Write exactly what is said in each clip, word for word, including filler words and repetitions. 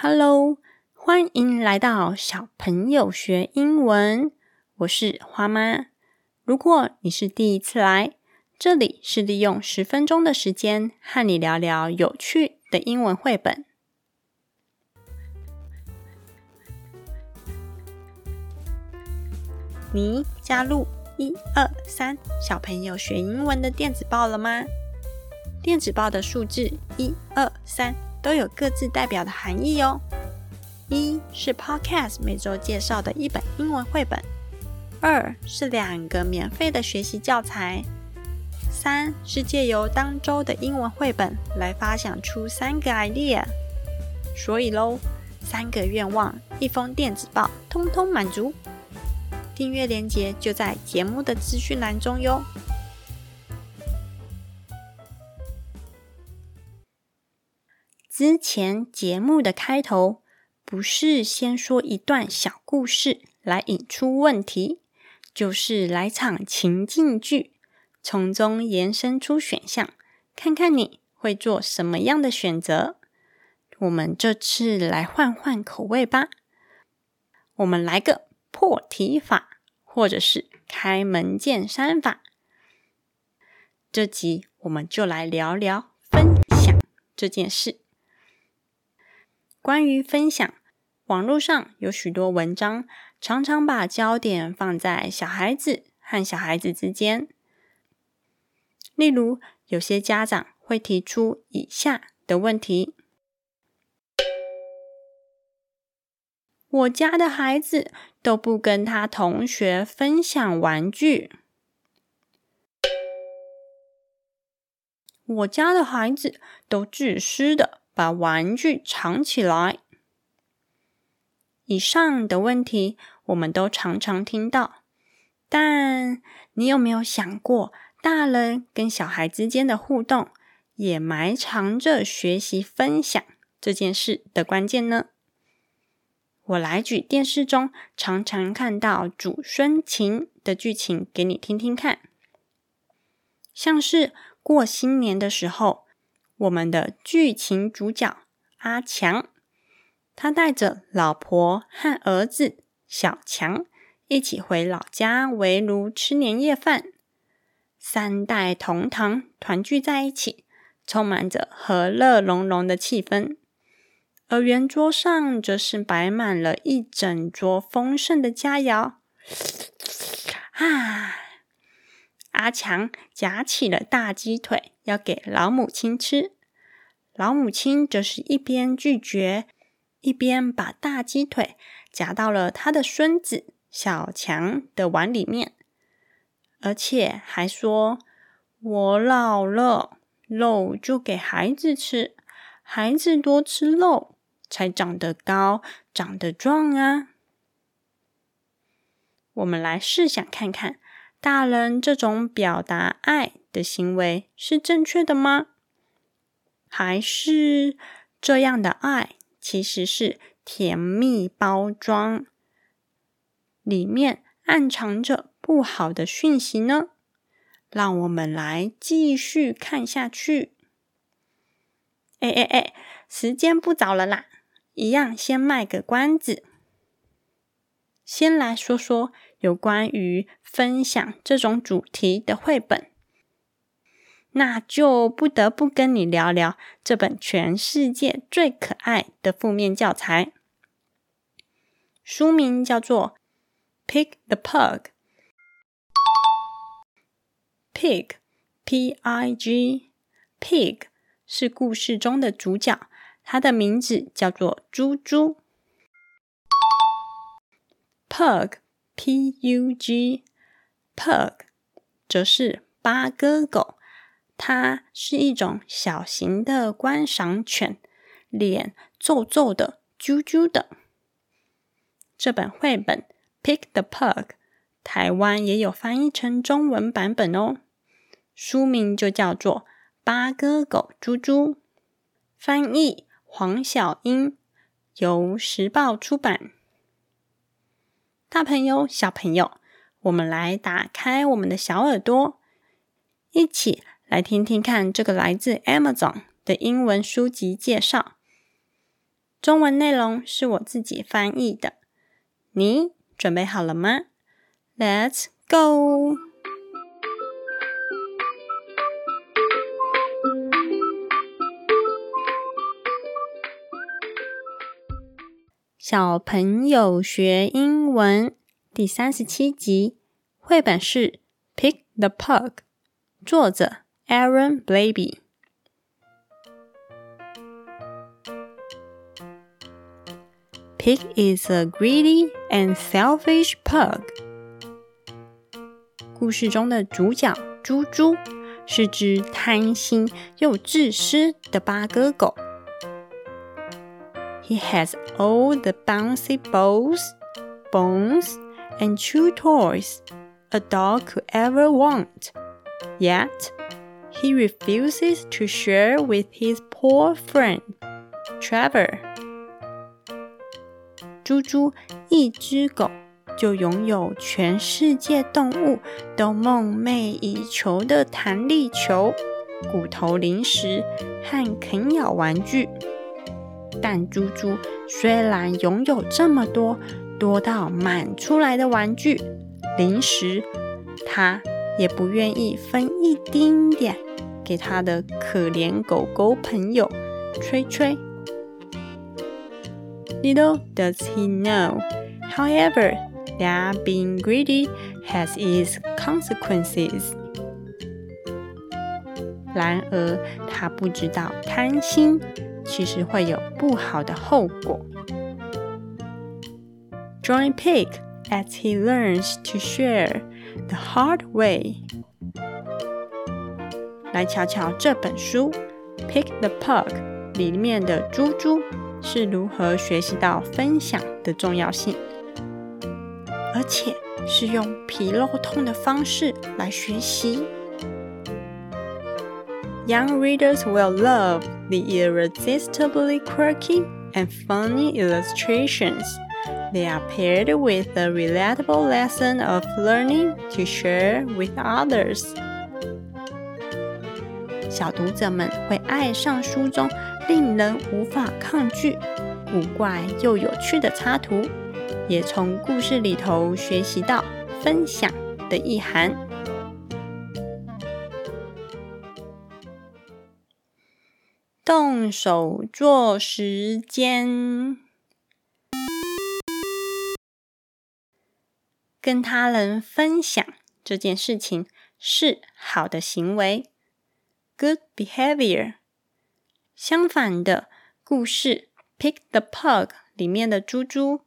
Hello， 欢迎来到小朋友学英文，我是花妈。如果你是第一次来，这里是利用十分钟的时间和你聊聊有趣的英文绘本。你加入一二三小朋友学英文的电子报了吗？电子报的数字一二三都有各自代表的含义哦。一是 Podcast 每周介绍的一本英文绘本，二是两个免费的学习教材，三是借由当周的英文绘本来发想出三个 idea。 所以咯，三个愿望一封电子报通通满足。订阅连结就在节目的资讯栏中哟。之前节目的开头不是先说一段小故事来引出问题，就是来场情境剧，从中延伸出选项，看看你会做什么样的选择。我们这次来换换口味吧，我们来个破题法，或者是开门见山法。这集我们就来聊聊分享这件事。关于分享，网络上有许多文章，常常把焦点放在小孩子和小孩子之间。例如，有些家长会提出以下的问题：我家的孩子都不跟他同学分享玩具。我家的孩子都自私的把玩具藏起来。以上的问题我们都常常听到，但你有没有想过，大人跟小孩之间的互动也埋藏着学习分享这件事的关键呢？我来举电视中常常看到祖孙情的剧情给你听听看。像是过新年的时候，我们的剧情主角阿强，他带着老婆和儿子小强一起回老家围炉吃年夜饭，三代同堂团聚在一起，充满着和乐融融的气氛。而圆桌上则是摆满了一整桌丰盛的佳肴啊！阿强夹起了大鸡腿要给老母亲吃，老母亲则是一边拒绝，一边把大鸡腿夹到了他的孙子小强的碗里面，而且还说：“我老了，肉就给孩子吃，孩子多吃肉，才长得高，长得壮啊。”我们来试想看看，大人这种表达爱的行为是正确的吗？还是这样的爱其实是甜蜜包装，里面暗藏着不好的讯息呢？让我们来继续看下去。哎哎哎，时间不早了啦，一样先卖个关子。先来说说有关于分享这种主题的绘本，那就不得不跟你聊聊这本全世界最可爱的负面教材。书名叫做 Pig the Pug。 Pig P I G Pig 是故事中的主角，它的名字叫做猪猪。 Pug P U G Pug 则是八哥狗，它是一种小型的观赏犬，脸皱皱的，啾啾的。这本绘本 Pig the Pug 台湾也有翻译成中文版本哦，书名就叫做八哥狗猪猪，翻译黄晓英，由时报出版。大朋友小朋友，我们来打开我们的小耳朵，一起来听听看这个来自 Amazon 的英文书籍介绍。中文内容是我自己翻译的。你准备好了吗？ Let's go! 小朋友学英文第三十七集，绘本是 Pig the Pug， 作者 Aaron Blaby。Pig is a greedy and selfish pug. 故事中的主角猪猪是只贪心又自私的八哥狗。He has all the bouncy balls, bones, and chew toys a dog could ever want. Yet, he refuses to share with his poor friend, Trevor.猪猪一只狗就拥有全世界动物都梦寐以求的弹力球、骨头零食和啃咬玩具。但猪猪虽然拥有这么多，多到满出来的玩具、零食，它也不愿意分一丁点给它的可怜狗狗朋友吹吹。Little does he know, however, that being greedy has its consequences. 然而，他不知道贪心其实会有不好的后果。Join Pig as he learns to share the hard way. 来瞧瞧这本书《Pig the Pug》里面的猪猪是如何学习到分享的重要性，而且是用皮肉痛的方式来学习。Young readers will love the irresistibly quirky and funny illustrations. They are paired with a relatable lesson of learning to share with others.小读者们会爱上书中令人无法抗拒、古怪又有趣的插图，也从故事里头学习到分享的意涵。动手做时间，跟他人分享这件事情是好的行为。Good behavior. 相反的，故事 Pig the Pug 里面的猪猪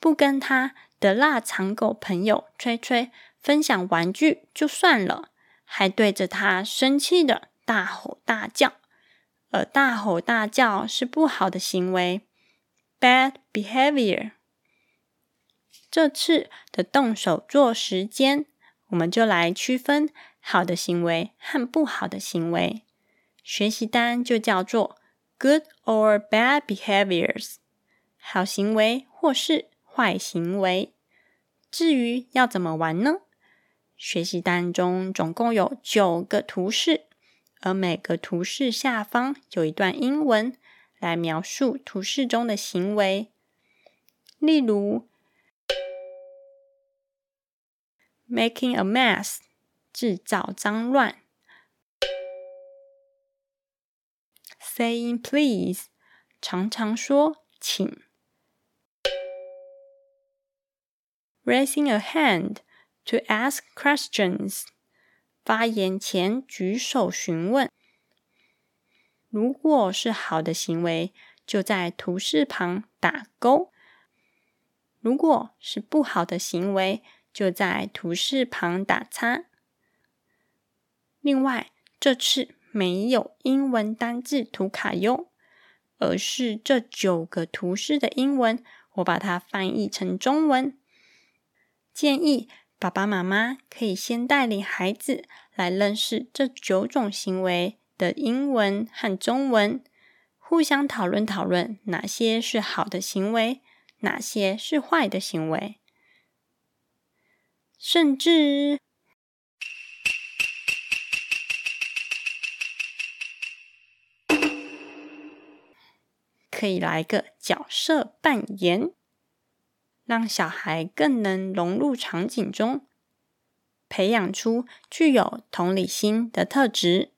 不跟他的腊肠狗朋友吹吹分享玩具就算了，还对着他生气的大吼大叫，而大吼大叫是不好的行为 Bad behavior. 这次的动手做时间，我们就来区分好的行为和不好的行为，学习单就叫做 Good or Bad Behaviors， 好行为或是坏行为。至于要怎么玩呢？学习单中总共有九个图示，而每个图示下方有一段英文来描述图示中的行为。例如 Making a mess，制造脏乱。 Saying please， 常常说请。 Raising a hand to ask questions， 发言前举手询问。如果是好的行为，就在图示旁打勾；如果是不好的行为，就在图示旁打叉。另外，这次没有英文单字图卡哟，而是这九个图示的英文，我把它翻译成中文。建议爸爸妈妈可以先带领孩子来认识这九种行为的英文和中文，互相讨论讨论哪些是好的行为，哪些是坏的行为。甚至可以来个角色扮演，让小孩更能融入场景中，培养出具有同理心的特质。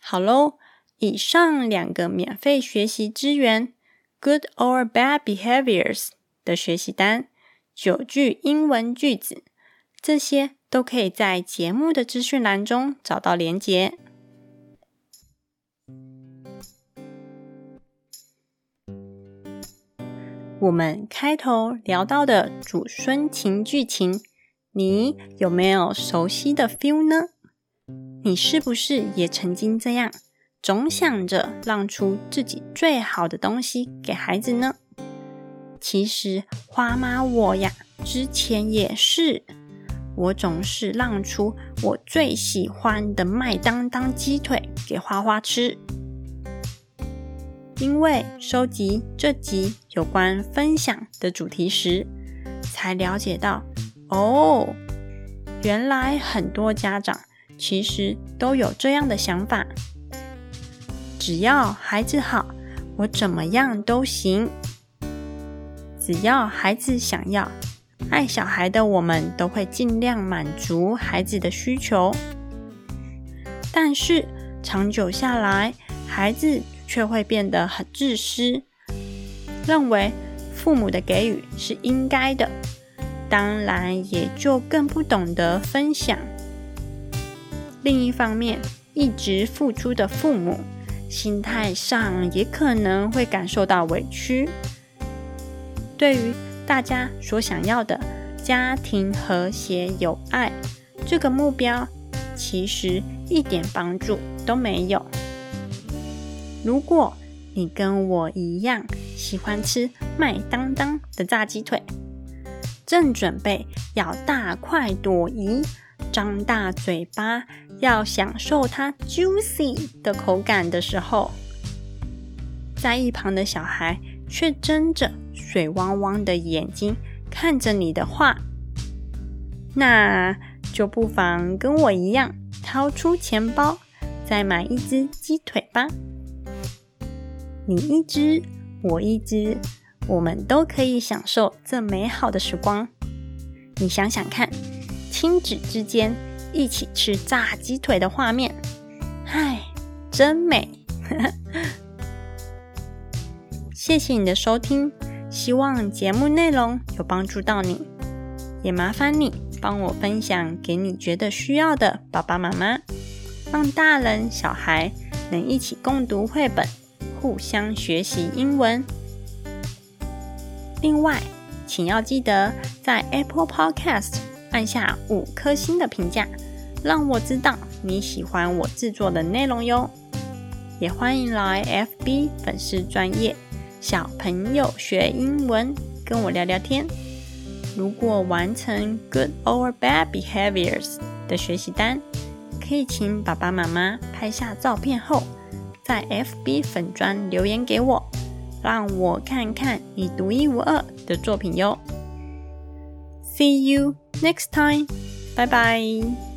好咯，以上两个免费学习资源 Good or Bad Behaviors 的学习单，九句英文句子，这些都可以在节目的资讯栏中找到连结。我们开头聊到的祖孙情剧情，你有没有熟悉的 feel 呢？你是不是也曾经这样，总想着让出自己最好的东西给孩子呢？其实花妈我呀，之前也是，我总是让出我最喜欢的麦当当鸡腿给花花吃。因为收集这集有关分享的主题时，才了解到哦，原来很多家长其实都有这样的想法，只要孩子好，我怎么样都行。只要孩子想要，爱小孩的我们都会尽量满足孩子的需求。但是长久下来，孩子却会变得很自私，认为父母的给予是应该的，当然也就更不懂得分享。另一方面，一直付出的父母，心态上也可能会感受到委屈。对于大家所想要的家庭和谐友爱，这个目标其实一点帮助都没有。如果你跟我一样喜欢吃麦当当的炸鸡腿，正准备要大快朵颐，张大嘴巴要享受它 juicy 的口感的时候，在一旁的小孩却睁着水汪汪的眼睛看着你的话，那就不妨跟我一样掏出钱包再买一只鸡腿吧。你一只，我一只，我们都可以享受这美好的时光。你想想看，亲子之间一起吃炸鸡腿的画面，唉，真美。谢谢你的收听，希望节目内容有帮助到你，也麻烦你帮我分享给你觉得需要的爸爸妈妈，让大人小孩能一起共读绘本，互相学习英文。另外，请要记得在 Apple Podcast 按下五颗星的评价，让我知道你喜欢我制作的内容哟。也欢迎来 F B 粉丝专页小朋友学英文跟我聊聊天。如果完成 Good or Bad Behaviors 的学习单，可以请爸爸妈妈拍下照片后，在 F B 粉专留言给我，让我看看你独一无二的作品哟。See you next time， 拜拜。